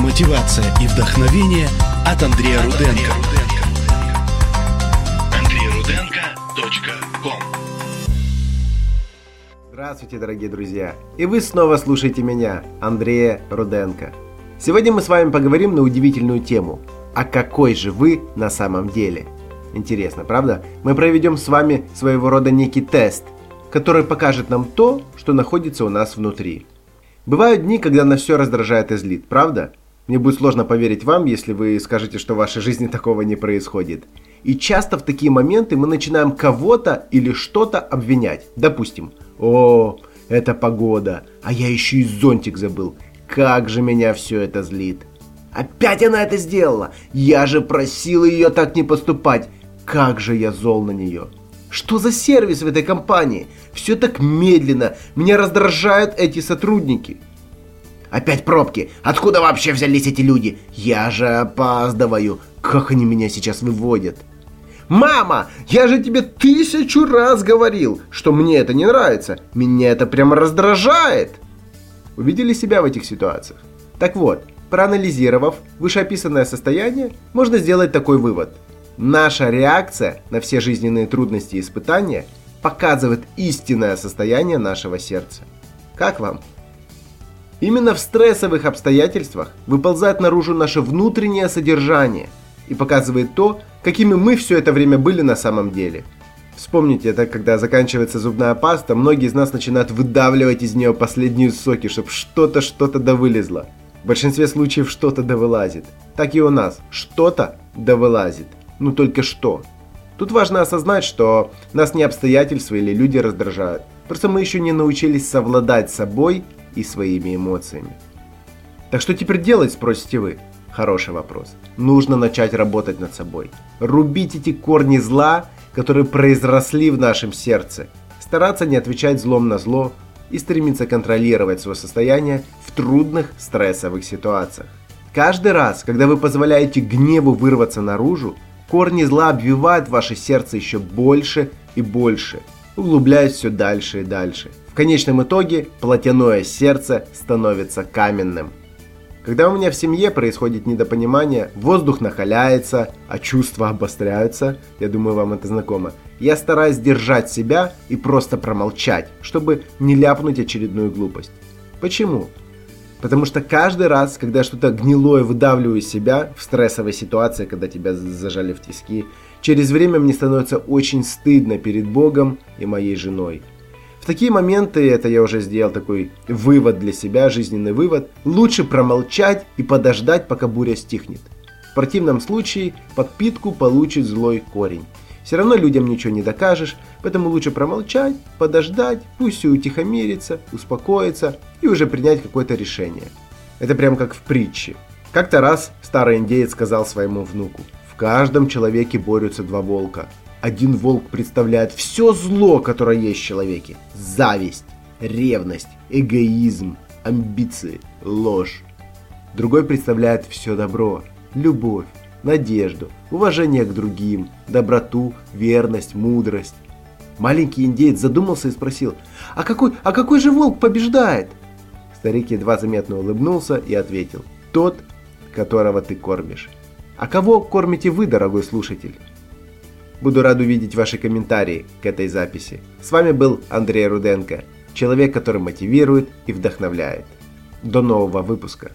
мотивация и вдохновение от Андрея Руденко. AndreyRudenko.com. Здравствуйте, дорогие друзья! И вы снова слушаете меня, Андрея Руденко. Сегодня мы с вами поговорим на удивительную тему. А какой же вы на самом деле? Интересно, правда? Мы проведем с вами своего рода некий тест, который покажет нам то, что находится у нас внутри. Бывают дни, когда нас все раздражает и злит, правда? Мне будет сложно поверить вам, если вы скажете, что в вашей жизни такого не происходит. И часто в такие моменты мы начинаем кого-то или что-то обвинять. Допустим, о, это погода, а я еще и зонтик забыл. Как же меня все это злит. Опять она это сделала. Я же просила ее так не поступать. Как же я зол на нее. Что за сервис в этой компании? Все так медленно. Меня раздражают эти сотрудники. Опять пробки. Откуда вообще взялись эти люди? Я же опаздываю. Как они меня сейчас выводят? Мама, я же тебе 1000 раз говорил, что мне это не нравится. Меня это прямо раздражает. Увидели себя в этих ситуациях? Так вот, проанализировав вышеописанное состояние, можно сделать такой вывод. Наша реакция на все жизненные трудности и испытания показывает истинное состояние нашего сердца. Как вам? Именно в стрессовых обстоятельствах выползает наружу наше внутреннее содержание и показывает то, какими мы все это время были на самом деле. Вспомните, это когда заканчивается зубная паста, многие из нас начинают выдавливать из нее последние соки, чтобы что-то довылезло. В большинстве случаев что-то довылазит. Так и у нас. Что-то довылазит. Ну только что. Тут важно осознать, что нас не обстоятельства или люди раздражают. Просто мы еще не научились совладать с собой и своими эмоциями. Так что теперь делать, спросите вы? Хороший вопрос. Нужно начать работать над собой. Рубить эти корни зла, которые произросли в нашем сердце. Стараться не отвечать злом на зло и стремиться контролировать свое состояние в трудных стрессовых ситуациях. Каждый раз, когда вы позволяете гневу вырваться наружу, корни зла обвивают ваше сердце еще больше и больше, углубляясь все дальше и дальше. В конечном итоге плотяное сердце становится каменным. Когда у меня в семье происходит недопонимание, воздух нахаляется, а чувства обостряются, я думаю, вам это знакомо, я стараюсь держать себя и просто промолчать, чтобы не ляпнуть очередную глупость. Почему? Потому что каждый раз, когда что-то гнилое выдавливаю из себя, в стрессовой ситуации, когда тебя зажали в тиски, через время мне становится очень стыдно перед Богом и моей женой. В такие моменты, это я уже сделал такой вывод для себя, жизненный вывод, лучше промолчать и подождать, пока буря стихнет. В противном случае подпитку получит злой корень. Все равно людям ничего не докажешь, поэтому лучше промолчать, подождать, пусть все утихомирится, успокоится и уже принять какое-то решение. Это прям как в притче. Как-то раз старый индеец сказал своему внуку: «В каждом человеке борются два волка. Один волк представляет все зло, которое есть в человеке. Зависть, ревность, эгоизм, амбиции, ложь. Другой представляет все добро, любовь, надежду, уважение к другим, доброту, верность, мудрость». Маленький индеец задумался и спросил: «А какой же волк побеждает?» Старик едва заметно улыбнулся и ответил: «Тот, которого ты кормишь». А кого кормите вы, дорогой слушатель? Буду рад увидеть ваши комментарии к этой записи. С вами был Андрей Руденко, человек, который мотивирует и вдохновляет. До нового выпуска.